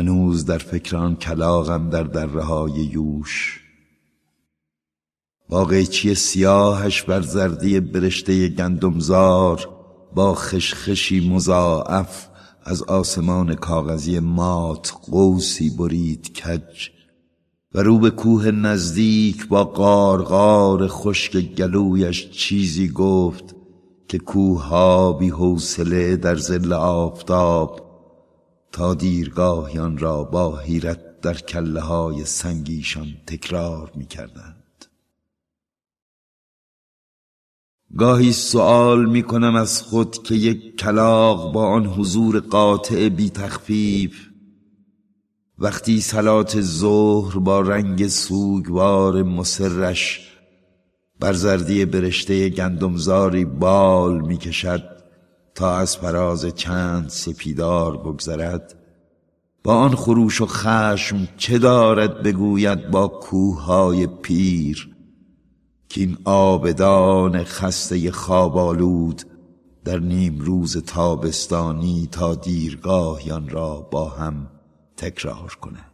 هنوز در فکران کلاغم در دره‌های یوش. با قیچی سیاهش بر زردی برشته گندمزار با خشخشی مضاعف از آسمان کاغذی مات قوسی برید کج و رو به کوه نزدیک با قارقار خشک گلویش چیزی گفت که کوه‌ها بی حوصله در ظل آفتاب تا دیرگاهیان را با حیرت در کله‌های سنگیشان تکرار می‌کردند. گاهی سؤال می‌کنم از خود که یک کلاغ با آن حضور قاطع بی تخفیف وقتی صلات ظهر با رنگ سوگوار مصرش بر زردی برشته گندمزاری بال میکشد تا از فراز چند سپیدار بگذرد، با آن خروش و خشم چه دارد بگوید با کوههای پیر که این آبدان خسته خوابالود در نیم روز تابستانی تا دیرگاهیان را با هم تکرار کند.